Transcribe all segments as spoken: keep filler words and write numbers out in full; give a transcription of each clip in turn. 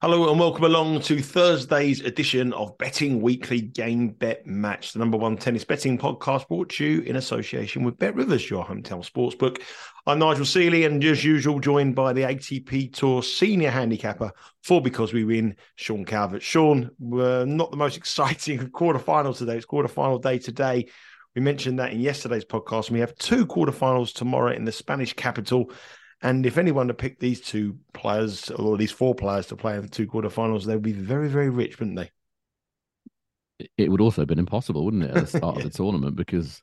Hello and welcome along to Thursday's edition of Betting Weekly Game Bet Match, the number one tennis betting podcast brought to you in association with BetRivers, your hometown sportsbook. I'm Nigel Seeley and as usual joined by the A T P Tour senior handicapper for Because We Win, Sean Calvert. Sean, we're not the most exciting quarterfinal today. It's quarterfinal day today. We mentioned that in yesterday's podcast and we have two quarterfinals tomorrow in the Spanish capital. And if anyone to pick these two players or these four players to play in the two quarterfinals, they would be very, very rich, wouldn't they? It would also have been impossible, wouldn't it, at the start yeah. of the tournament, because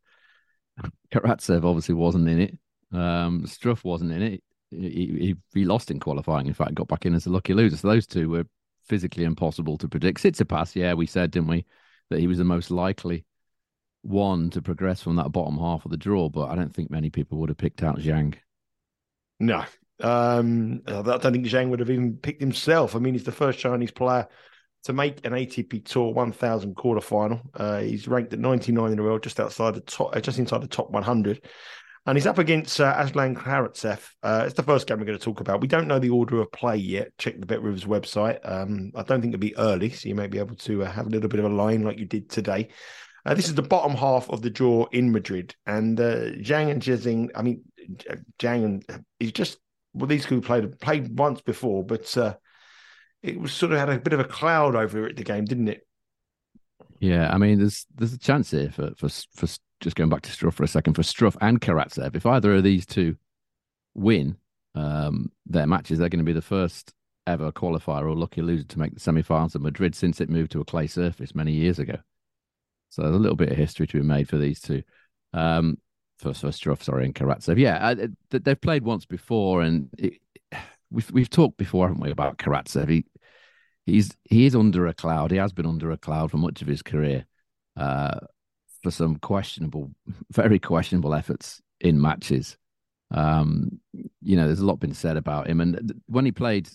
Karatsev obviously wasn't in it. Um, Struff wasn't in it. He, he, he lost in qualifying, in fact, got back in as a lucky loser. So those two were physically impossible to predict. Tsitsipas, yeah, we said, didn't we, that he was the most likely one to progress from that bottom half of the draw, but I don't think many people would have picked out Zhang. No, um, I don't think Zhang would have even picked himself. I mean, he's the first Chinese player to make an A T P Tour one thousand quarterfinal. Uh, he's ranked at ninety-nine in the world, just outside the top, just inside the top one hundred, and he's up against uh, Aslan Karatsev. Uh, it's the first game we're going to talk about. We don't know the order of play yet. Check the BetRivers website. Um, I don't think it'll be early, so you may be able to uh, have a little bit of a line like you did today. Uh, this is the bottom half of the draw in Madrid, and uh, Zhang and Zhizhen, I mean. Zhang and he's just well, these two played played once before, but uh, it was sort of had a bit of a cloud over it the game, didn't it? Yeah, I mean, there's there's a chance here for for for just going back to Struff for a second for Struff and Karatsev. If either of these two win um, their matches, they're going to be the first ever qualifier or lucky loser to make the semi-finals of Madrid since it moved to a clay surface many years ago. So there's a little bit of history to be made for these two. Um, First, first Struff, sorry, and Karatsev. Yeah, I, they've played once before, and it, we've we've talked before, haven't we, about Karatsev? He he's he is under a cloud. He has been under a cloud for much of his career uh, for some questionable, very questionable efforts in matches. Um, you know, there's a lot been said about him, and th- when he played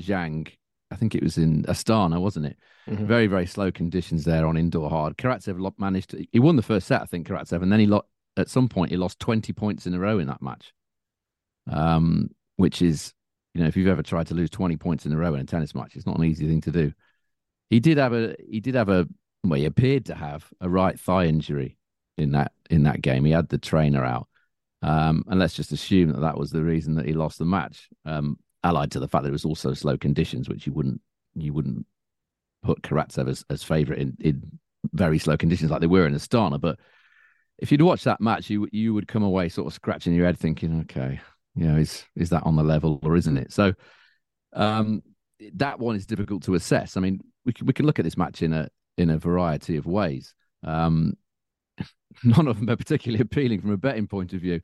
Zhang, I think it was in Astana, wasn't it? Mm-hmm. Very very slow conditions there on indoor hard. Karatsev managed to, he won the first set, I think, Karatsev, and then he lost. At some point, he lost twenty points in a row in that match, um, which is, you know, if you've ever tried to lose twenty points in a row in a tennis match, it's not an easy thing to do. He did have a, he did have a, well, he appeared to have a right thigh injury in that in that game. He had the trainer out, um, and let's just assume that that was the reason that he lost the match. Um, allied to the fact that it was also slow conditions, which you wouldn't you wouldn't put Karatsev as, as favourite in, in very slow conditions like they were in Astana, but. If you'd watched that match, you you would come away sort of scratching your head thinking, okay, you know, is is that on the level or isn't it? So um, that one is difficult to assess. I mean, we can, we can look at this match in a in a variety of ways. Um, none of them are particularly appealing from a betting point of view.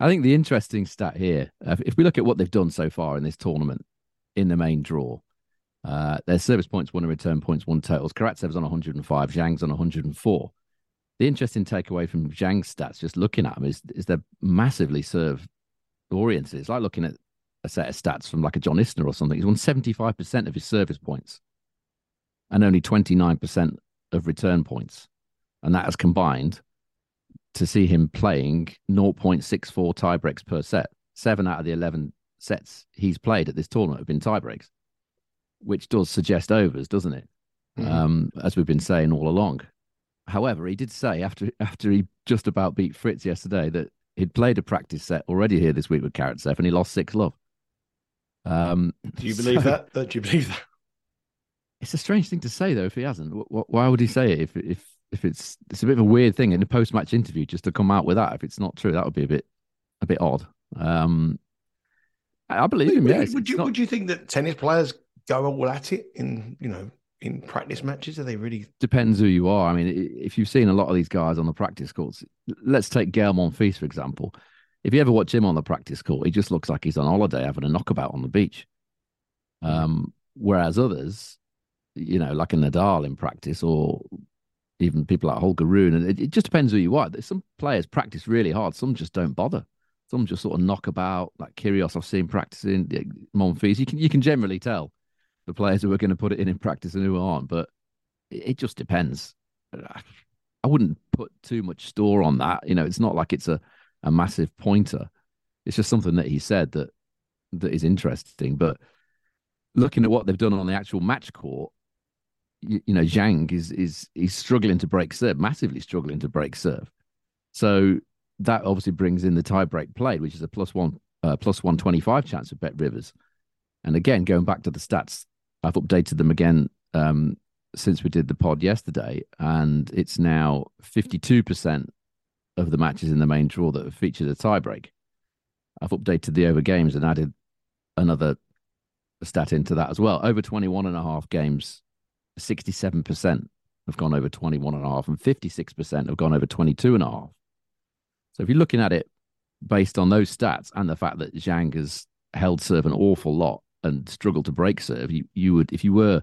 I think the interesting stat here, if we look at what they've done so far in this tournament in the main draw, uh, their service points won and return points won totals. Karatsev's on one hundred five, Zhang's on one hundred four. The interesting takeaway from Zhang's stats, just looking at them, is, is they're massively serve-oriented. It's like looking at a set of stats from like a John Isner or something. He's won seventy-five percent of his service points and only twenty-nine percent of return points. And that has combined to see him playing zero point six four tiebreaks per set. Seven out of the eleven sets he's played at this tournament have been tiebreaks, which does suggest overs, doesn't it? Mm-hmm. Um, as we've been saying all along. However, he did say after after he just about beat Fritz yesterday that he'd played a practice set already here this week with Karatsev and he lost six love. Um, Do you believe so, that? Don't you believe that? It's a strange thing to say, though, if he hasn't. Why would he say it? If if if it's it's a bit of a weird thing in a post-match interview just to come out with that. If it's not true, that would be a bit a bit odd. Um, I believe him. Yes. Would you not... would you think that tennis players go all at it in you know in practice matches? Are they really? Depends who you are. I mean, if you've seen a lot of these guys on the practice courts, let's take Gael Monfils for example. If you ever watch him on the practice court, he just looks like he's on holiday having a knockabout on the beach. Um, whereas others, you know, like a Nadal in practice, or even people like Holger Rune, and it, it just depends who you are. Some players practice really hard. Some just don't bother. Some just sort of knock about, like Kyrgios I've seen practicing, Monfils. You can you can generally tell the players who are going to put it in in practice and who aren't, but it, it just depends. I wouldn't put too much store on that. You know, it's not like it's a, a massive pointer. It's just something that he said that that is interesting. But looking at what they've done on the actual match court, you, you know, Zhang is is he's struggling to break serve, massively struggling to break serve. So that obviously brings in the tie-break play, which is a plus one, uh, plus one twenty-five chance for BetRivers. And again, going back to the stats, I've updated them again um, since we did the pod yesterday, and it's now fifty-two percent of the matches in the main draw that have featured a tie-break. I've updated the over games and added another stat into that as well. Over twenty-one and a half games, sixty-seven percent have gone over twenty-one and a half, and fifty-six percent have gone over twenty-two and a half. So if you're looking at it based on those stats and the fact that Zhang has held serve an awful lot and struggled to break serve, you, you would, if you were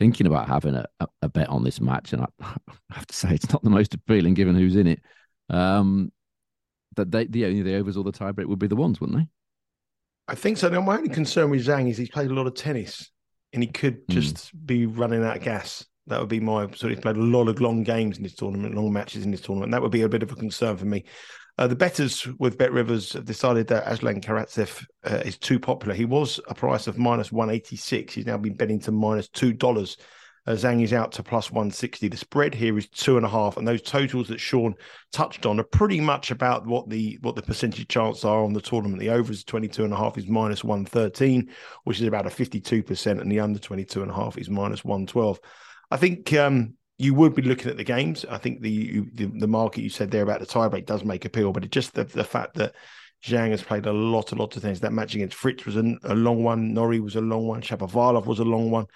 thinking about having a, a bet on this match, and I, I have to say it's not the most appealing given who's in it, um, that they, the only the overs or the tiebreak would be the ones, wouldn't they? I think so. Now, my only concern with Zhang is he's played a lot of tennis and he could just mm. be running out of gas. That would be my sort of played a lot of long games in this tournament, long matches in this tournament. That would be a bit of a concern for me. Uh, the bettors with BetRivers have decided that Aslan Karatsev uh, is too popular. He was a price of minus one eighty-six. He's now been betting to minus two dollars. Uh, Zhang is out to plus one sixty. The spread here is two and a half, and those totals that Sean touched on are pretty much about what the what the percentage chance are on the tournament. The over is twenty-two and a half is minus one thirteen, which is about a fifty-two percent, and the under twenty-two and a half is minus one twelve. I think um, you would be looking at the games. I think the, you, the the market you said there about the tiebreak does make appeal, but it's just the, the fact that Zhang has played a lot, a lot of things. That match against Fritz was an, a long one. Norrie was a long one. Shapovalov was a long one.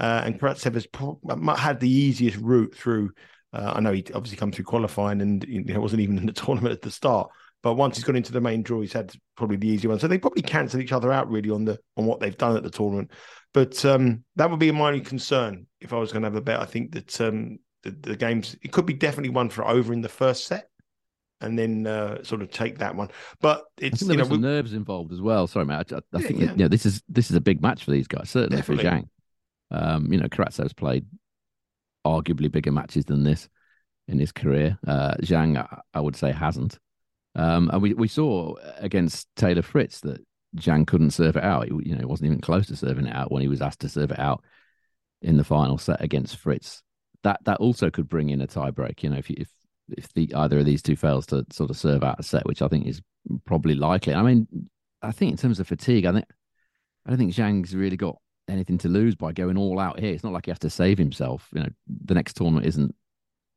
Uh, and Karatsev has pro- had the easiest route through. Uh, I know he obviously come through qualifying and you know, wasn't even in the tournament at the start. But once he's got into the main draw, he's had probably the easy one. So they probably cancel each other out really on the on what they've done at the tournament. But um, that would be my only concern if I was going to have a bet. I think that um, the, the games, it could be definitely one for over in the first set and then uh, sort of take that one. But it's, I think there you know, some we... nerves involved as well. Sorry, mate. I, I, I yeah, think yeah. That, you know, this is this is a big match for these guys, certainly definitely. For Zhang. Um, you know, Karatsev's played arguably bigger matches than this in his career. Uh, Zhang, I, I would say, hasn't. Um, and we, we saw against Taylor Fritz that Zhang couldn't serve it out. He, you know, he wasn't even close to serving it out when he was asked to serve it out in the final set against Fritz. That that also could bring in a tie break. You know, if you, if if the either of these two fails to sort of serve out a set, which I think is probably likely. I mean, I think in terms of fatigue, I think I don't think Zhang's really got anything to lose by going all out here. It's not like he has to save himself. You know, the next tournament isn't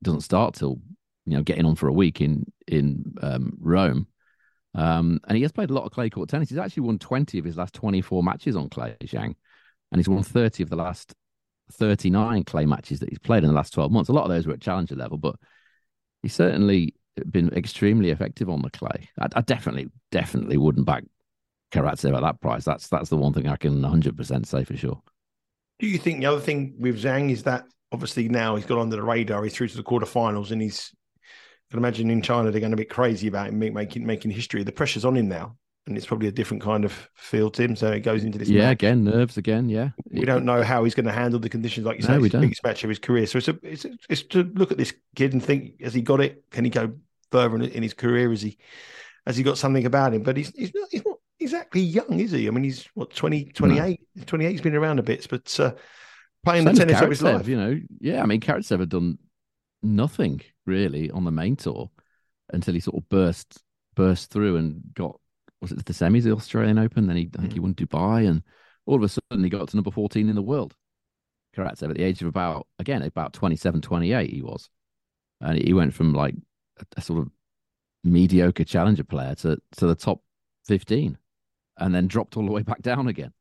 doesn't start till you know getting on for a week in in um, Rome. Um, and he has played a lot of clay court tennis. He's actually won twenty of his last twenty-four matches on clay, Zhang. And he's won thirty of the last thirty-nine clay matches that he's played in the last twelve months. A lot of those were at challenger level, but he's certainly been extremely effective on the clay. I, I definitely, definitely wouldn't back Karatsev at that price. That's that's the one thing I can one hundred percent say for sure. Do you think the other thing with Zhang is that obviously now he's got under the radar, he's through to the quarterfinals, and he's... I can imagine in China they're going to be crazy about him making making history. The pressure's on him now, and it's probably a different kind of feel to him. So it goes into this. Yeah, match. Again, nerves again. Yeah, we don't know how he's going to handle the conditions. Like you no, say, it's the biggest match of his career. So it's a, it's a, it's to look at this kid and think: has he got it? Can he go further in his career? Is he has he got something about him? But he's he's not he's not exactly young, is he? I mean, he's what twenty, twenty-eight. No. twenty-eight. He's been around a bit, but uh, playing Same the tennis of his life, you know. Yeah, I mean, Karatsev had done nothing really on the main tour until he sort of burst burst through and got, was it the semis, the Australian Open? Then he, I think he won Dubai, and all of a sudden he got to number fourteen in the world. Karatsev, at the age of about, again, about twenty-seven, twenty-eight he was. And he went from like a, a sort of mediocre challenger player to, to the top fifteen. and then dropped all the way back down again.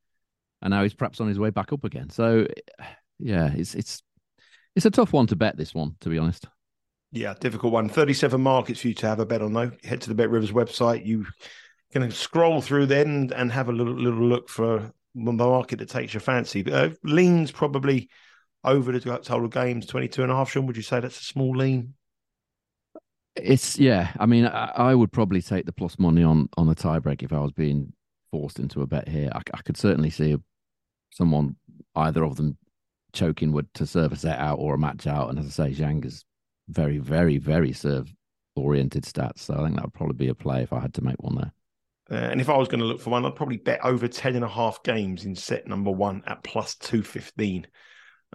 And now he's perhaps on his way back up again. So, yeah, it's it's it's a tough one to bet, this one, to be honest. Yeah, difficult one. thirty-seven markets for you to have a bet on, though. Head to the BetRivers website. You can scroll through then and have a little, little look for the market that takes your fancy. Uh, lean's probably over the total games, twenty-two and a half. Sean, would you say that's a small lean? It's, yeah. I mean, I, I would probably take the plus money on, on a tiebreak if I was being forced into a bet here. I, I could certainly see someone, either of them, choking would to serve a set out or a match out. And as I say, Zhang is very, very, very serve-oriented stats. So I think that would probably be a play if I had to make one there. Uh, and if I was going to look for one, I'd probably bet over ten and a half games in set number one at plus two fifteen.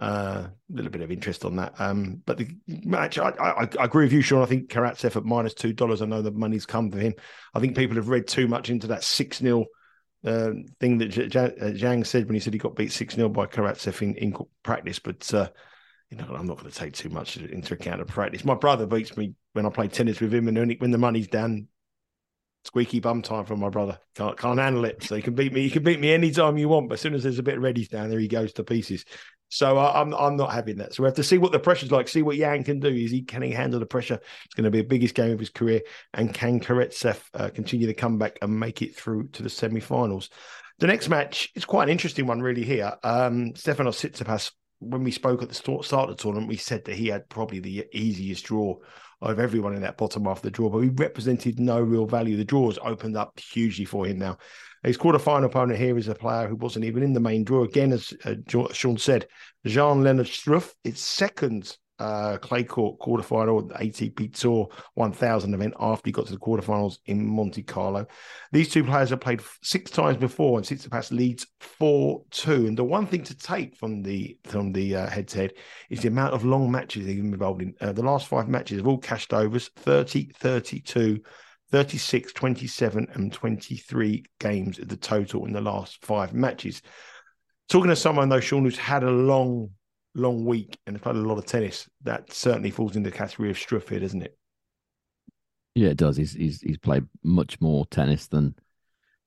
A uh, little bit of interest on that. Um, but the match, I, I, I agree with you, Sean. I think Karatsev at minus two dollars. I know the money's come for him. I think people have read too much into that six nil uh, thing that J- J- Zhang said when he said he got beat six nil by Karatsev in, in practice. But uh, you know, I'm not going to take too much into account of practice. My brother beats me when I play tennis with him, and when the money's down, squeaky bum time for my brother. Can't can't handle it. So you can beat me. You can beat me anytime you want. But as soon as there's a bit of ready down there, he goes to pieces. So uh, I'm I'm not having that. So we have to see what the pressure's like. See what Jan can do. Is he can he handle the pressure? It's going to be the biggest game of his career. And can Karatsev uh, continue the comeback and make it through to the semi-finals? The next match is quite an interesting one, really. Here, um, Stefanos Tsitsipas. When we spoke at the start of the tournament, we said that he had probably the easiest draw of everyone in that bottom half of the draw, but he represented no real value. The draws opened up hugely for him now. His quarterfinal opponent here is a player who wasn't even in the main draw. Again, as uh, Sean said, Jan Lennard Struff, its second uh, clay court quarterfinal at the A T P Tour one thousand event after he got to the quarterfinals in Monte Carlo. These two players have played six times before, and Tsitsipas leads four two. And the one thing to take from the from the uh, head-to-head is the amount of long matches he's involved in. Uh, the last five matches have all cashed overs, thirty, thirty-two, thirty-six, twenty-seven, and twenty-three games at the total in the last five matches. Talking to someone, though, Sean, who's had a long, long week and has played a lot of tennis, that certainly falls into the category of Struff here, doesn't it? Yeah, it does. He's he's, he's played much more tennis than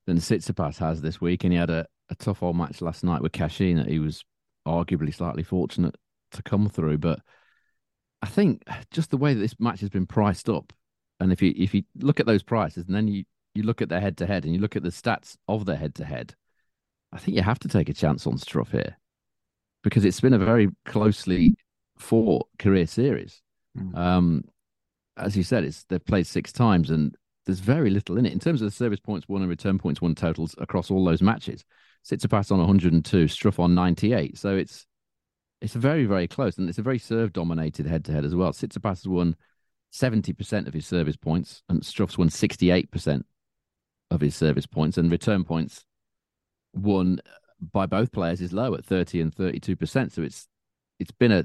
than Tsitsipas has this week, and he had a, a tough old match last night with Cashin that he was arguably slightly fortunate to come through. But I think just the way that this match has been priced up, and if you if you look at those prices and then you, you look at their head-to-head and you look at the stats of their head-to-head, I think you have to take a chance on Struff here because it's been a very closely fought career series. Mm. Um, as you said, it's they've played six times and there's very little in it. In terms of the service points won and return points won totals across all those matches, Tsitsipas on one hundred two, Struff on ninety-eight. So it's it's very, very close. And it's a very serve-dominated head-to-head as well. Tsitsipas has won seventy percent of his service points, and Struff's won sixty-eight percent of his service points, and return points won by both players is low at thirty and thirty-two percent. So it's it's been a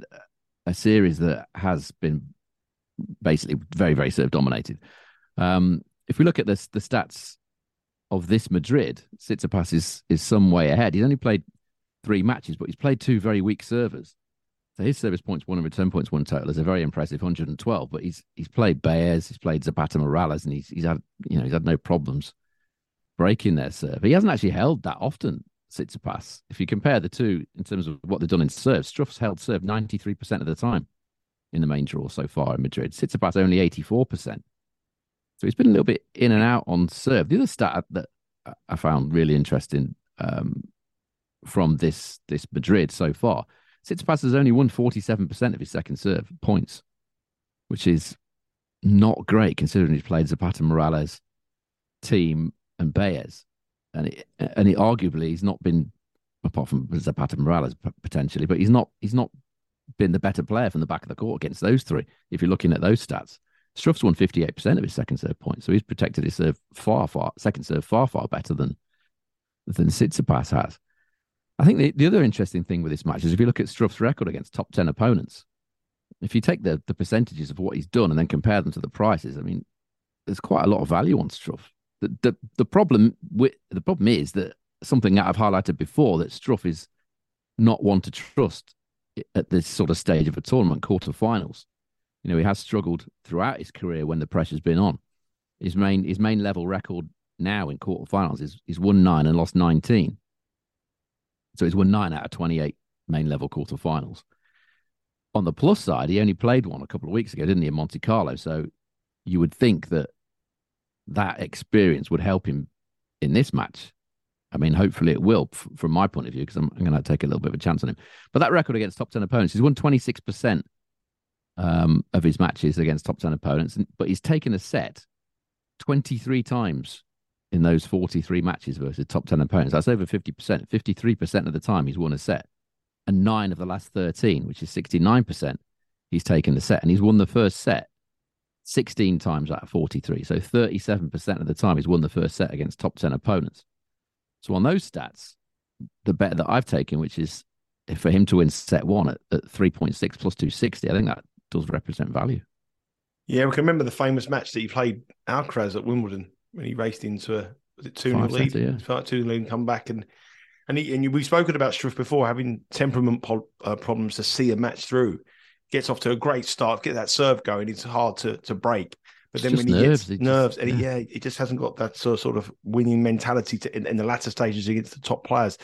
a series that has been basically very, very serve dominated. Um, if we look at this, the stats of this Madrid, Tsitsipas is, is some way ahead. He's only played three matches, but he's played two very weak servers. So his service points won and return points won total is a very impressive one hundred twelve, but he's he's played Baez, he's played Zapata Morales, and he's he's had you know he's had no problems breaking their serve. He hasn't actually held that often, Tsitsipas. If you compare the two in terms of what they've done in serve, Struff's held serve ninety-three percent of the time in the main draw so far in Madrid. Tsitsipas only eighty-four percent. So he's been a little bit in and out on serve. The other stat that I found really interesting um, from this this Madrid so far. Tsitsipas has only won forty-seven percent of his second serve points, which is not great considering he's played Zapata, Morales, Team, and Baez. And it, and it arguably he's not been, apart from Zapata, Morales potentially, but he's not he's not been the better player from the back of the court against those three, if you're looking at those stats. Struff's won fifty-eight percent of his second serve points, so he's protected his serve far, far, second serve far, far better than, than Tsitsipas has. I think the, the other interesting thing with this match is if you look at Struff's record against top ten opponents, if you take the, the percentages of what he's done and then compare them to the prices, I mean, there's quite a lot of value on Struff. The, the, the, problem with, the problem is that something that I've highlighted before, that Struff is not one to trust at this sort of stage of a tournament, quarterfinals. You know, he has struggled throughout his career when the pressure's been on. His main, his main level record now in quarterfinals is he's won nine and lost nineteen. So he's won nine out of twenty-eight main level quarterfinals. On the plus side, he only played one a couple of weeks ago, didn't he, in Monte Carlo? So you would think that that experience would help him in this match. I mean, hopefully it will f- from my point of view, because I'm, I'm going to take a little bit of a chance on him. But that record against top ten opponents, he's won twenty-six percent um, of his matches against top ten opponents, and, but he's taken a set twenty-three times in those forty-three matches versus top ten opponents. That's over fifty percent. fifty-three percent of the time he's won a set. And nine of the last thirteen, which is sixty-nine percent, he's taken the set. And he's won the first set sixteen times out of forty-three. So thirty-seven percent of the time he's won the first set against top ten opponents. So on those stats, the bet that I've taken, which is for him to win set one at, at three point six plus two sixty, I think that does represent value. Yeah, we can remember the famous match that he played Alcaraz at Wimbledon when he raced into a was it two nil lead, yeah. two nil lead, come back and and he, and we've spoken about Struff before having temperament po- uh, problems to see a match through. Gets off to a great start, get that serve going. It's hard to to break, but it's then when nerves. he gets it nerves, just, and yeah. He, yeah, he just hasn't got that sort of, sort of winning mentality to, in, in the latter stages against the top players.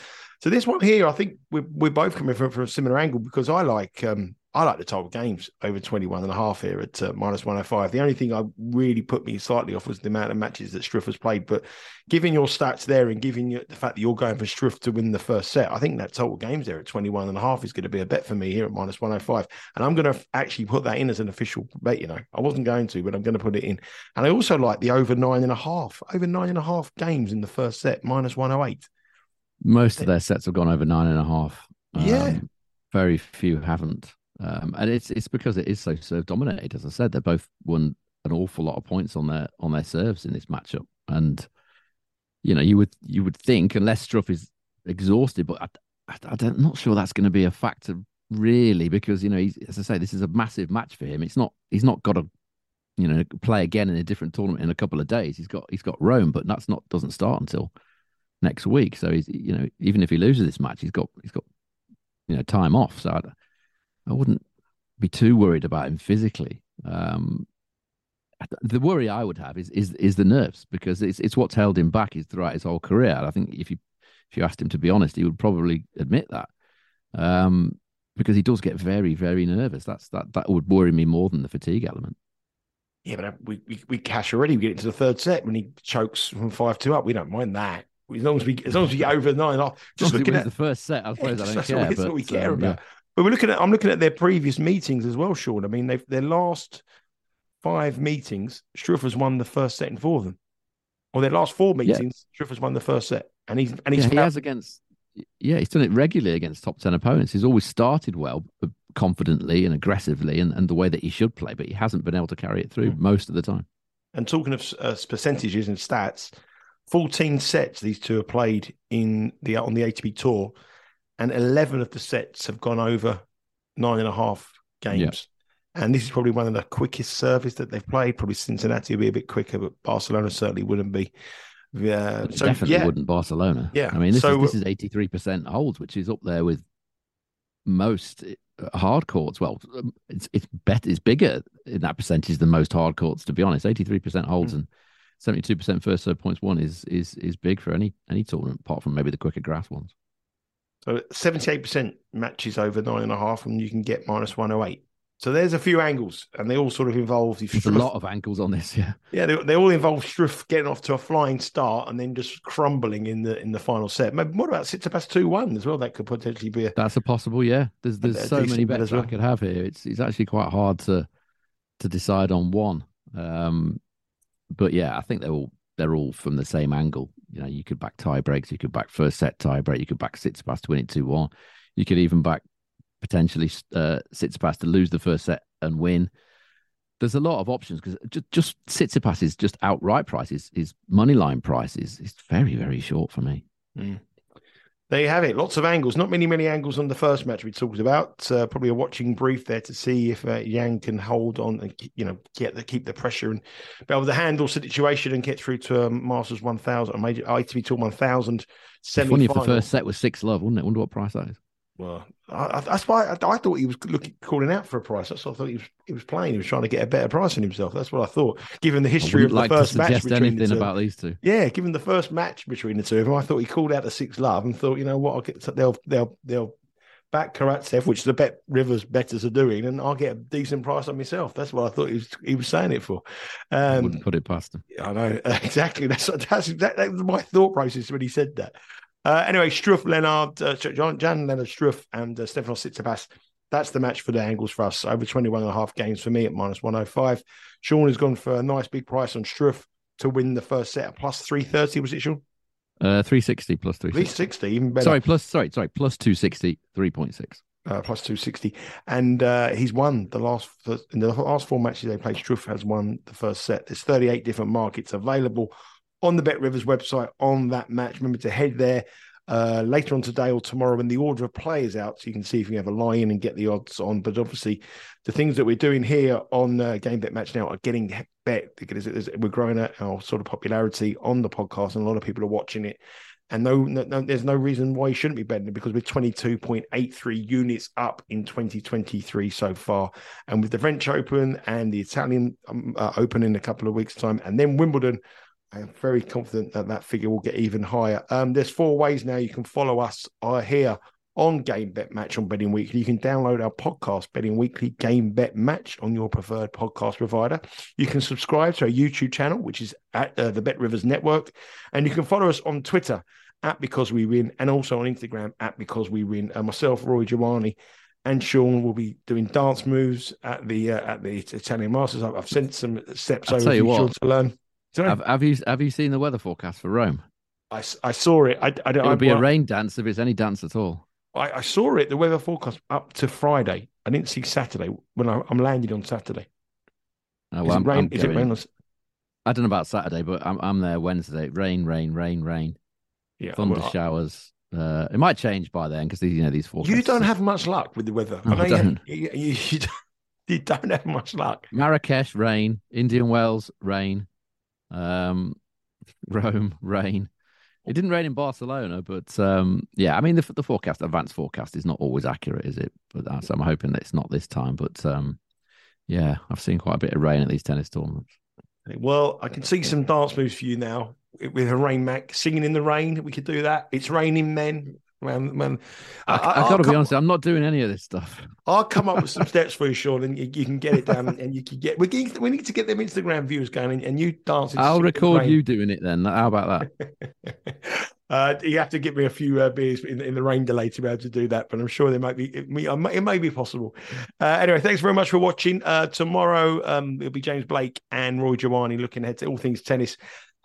So this one here, I think we're we're both coming from, from a similar angle because I like. Um, I like the total games over twenty-one and a half here at uh, minus one oh five. The only thing I really put me slightly off was the amount of matches that Struff has played. But given your stats there and given you, the fact that you're going for Struff to win the first set, I think that total games there at twenty-one and a half is going to be a bet for me here at minus one oh five. And I'm going to actually put that in as an official bet, you know. I wasn't going to, but I'm going to put it in. And I also like the over nine and a half, over nine and a half games in the first set, minus one oh eight. Most of their sets have gone over nine and a half. Um, yeah. Very few haven't. Um, and it's it's because it is so so dominated. As I said, they both won an awful lot of points on their on their serves in this matchup. And you know, you would you would think unless Struff is exhausted, but I, I, I don't, I'm not sure that's going to be a factor really, because you know, he's, as I say, this is a massive match for him. It's not he's not got to you know play again in a different tournament in a couple of days. He's got he's got Rome, but that's not doesn't start until next week. So he's you know even if he loses this match, he's got he's got you know time off. So. I, I wouldn't be too worried about him physically. Um, the worry I would have is is is the nerves, because it's it's what's held him back throughout his whole career. And I think if you if you asked him to be honest, he would probably admit that, um, because he does get very very nervous. That's that that would worry me more than the fatigue element. Yeah, but we we, we cash already. We get into the third set when he chokes from five two up. We don't mind that. As long as we as long as we get over nine off. Just looking at the first set, I suppose yeah, I don't that's care. What, that's but, what we care um, about. Yeah. But we're looking at. I'm looking at their previous meetings as well, Sean. I mean, they've their last five meetings, Struff has won the first set in four of them, or their last four meetings, yeah. Struff has won the first set, and he's and he's yeah, he has against. Yeah, he's done it regularly against top ten opponents. He's always started well, confidently and aggressively, and, and the way that he should play, but he hasn't been able to carry it through mm. most of the time. And talking of uh, percentages and stats, fourteen sets these two have played in the on the A T P Tour. And eleven of the sets have gone over nine and a half games. Yeah. And this is probably one of the quickest serves that they've played. Probably Cincinnati will be a bit quicker, but Barcelona certainly wouldn't be. Uh, so, definitely yeah. wouldn't Barcelona. Yeah. I mean, this, so, is, this is eighty-three percent holds, which is up there with most hard courts. Well, it's it's, bet, it's bigger in that percentage than most hard courts, to be honest. eighty-three percent holds mm-hmm. and seventy-two percent first serve points won is is is big for any any tournament, apart from maybe the quicker grass ones. So seventy-eight percent matches over nine and a half, and you can get minus one oh eight. So there's a few angles, and they all sort of involve... There's Struff, a lot of angles on this, yeah. Yeah, they, they all involve Struff getting off to a flying start and then just crumbling in the in the final set. Maybe, what about Tsitsipas two one as well? That could potentially be a... That's a possible, yeah. There's there's so many bets I could have here. It's it's actually quite hard to to decide on one. Um, but yeah, I think they're all, they're all from the same angle. You know, you could back tie breaks, you could back first set tie break, you could back Tsitsipas to win it two one. You could even back potentially uh, Tsitsipas to lose the first set and win. There's a lot of options because just, just Tsitsipas is just outright prices, his money line prices is very, very short for me. Mm. There you have it. Lots of angles. Not many, many angles on the first match we talked about. Uh, probably a watching brief there to see if uh, Jan can hold on and you know get the, keep the pressure and be able to handle situation and get through to um, Masters one thousand, major I T B Tour one thousand semi-final. Funny if the first set was six love, wouldn't it? Wonder what price that is. Well, I, I, that's why I, I thought he was looking, calling out for a price. That's what I thought he was. He was playing. He was trying to get a better price on himself. That's what I thought. Given the history of the like first to match between anything the two, about these two. Yeah, given the first match between the two of them, I thought he called out the six love and thought, you know what, I'll get, they'll they'll they'll back Karatsev, which the BetRivers bettors are doing, and I'll get a decent price on myself. That's what I thought he was. He was saying it for. Um, I wouldn't put it past him. I know exactly. That's that's exactly my thought process when he said that. Uh, anyway, Struff, Lennard, uh, John, Jan Lennard Struff and uh, Stefanos Tsitsipas. That's the match for the angles for us. Over twenty-one and a half games for me at minus one oh five. Sean has gone for a nice big price on Struff to win the first set at plus three thirty, was it, Sean? Uh, three sixty plus three sixty. three sixty, even better. Sorry, plus, sorry, sorry, plus two sixty, three point six. Uh, plus two sixty. And uh, he's won the last, in the last four matches they played, Struff has won the first set. There's thirty-eight different markets available on the BetRivers website on that match. Remember to head there uh, later on today or tomorrow when the order of play is out, so you can see if you have a line and get the odds on. But obviously, the things that we're doing here on uh, Game Bet Match now are getting bet because we're growing our sort of popularity on the podcast, and a lot of people are watching it. And no, no, there's no reason why you shouldn't be betting it, because we're twenty-two point eight three units up in twenty twenty-three so far. And with the French Open and the Italian um, uh, Open in a couple of weeks' time, and then Wimbledon, I'm very confident that that figure will get even higher. Um, there's four ways now you can follow us uh, here on Game Bet Match on Betting Weekly. You can download our podcast, Betting Weekly Game Bet Match, on your preferred podcast provider. You can subscribe to our YouTube channel, which is at uh, the BetRivers Network. And you can follow us on Twitter at Because We Win, and also on Instagram at Because We Win. Uh, myself, Roy Giovanni, and Sean will be doing dance moves at the uh, at the Italian Masters. I've, I've sent some steps I'll over to you, Sean, to learn. Have, have you have you seen the weather forecast for Rome? I, I saw it. I, I don't. It would be I, a rain dance if it's any dance at all. I, I saw it. The weather forecast up to Friday. I didn't see Saturday when I, I'm landing on Saturday. Oh, well, is I'm, it rain? I'm is going, it rain? Or... I don't know about Saturday, but I'm I'm there Wednesday. Rain, rain, rain, rain. Yeah, thunder well, showers. Uh, it might change by then because you know these forecasts. You don't have much luck with the weather. No, I know I don't. You, have, you, you, you, don't, you don't have much luck. Marrakesh, rain. Indian Wells, rain. Um, Rome, rain. It didn't rain in Barcelona, but um, yeah, I mean, the the forecast, advanced forecast is not always accurate, is it? But that's, I'm hoping that it's not this time. But um, yeah, I've seen quite a bit of rain at these tennis tournaments. Well, I can see some dance moves for you now with a rain mac, singing in the rain. We could do that. It's raining men. Man, man. I, I, I, I got to be honest, I'm not doing any of this stuff. I'll come up with some steps for you, Sean, and you, you can get it down, and you can get. We need, we need to get them Instagram viewers going, and, and you dancing. I'll record you doing it then. How about that? uh, you have to give me a few uh, beers in, in the rain delay to be able to do that, but I'm sure there might be. It may, it may be possible. Uh, anyway, thanks very much for watching. Uh, tomorrow um, it'll be James Blake and Roy Giovanni looking ahead to all things tennis.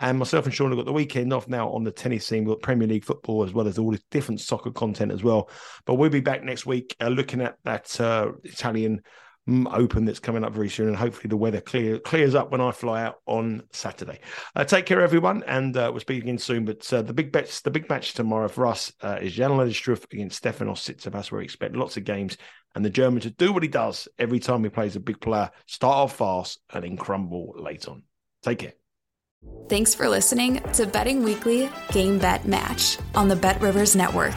And myself and Sean have got the weekend off now on the tennis scene. We've got Premier League football as well as all this different soccer content as well. But we'll be back next week uh, looking at that uh, Italian Open that's coming up very soon. And hopefully the weather clear, clears up when I fly out on Saturday. Uh, take care, everyone. And uh, we'll speak again soon. But uh, the big bets, the big match tomorrow for us uh, is Jan Lennard Struff against Stefanos Tsitsipas. We expect lots of games. And the German to do what he does every time he plays a big player. Start off fast and then crumble late on. Take care. Thanks for listening to Betting Weekly Game Bet Match on the BetRivers Network.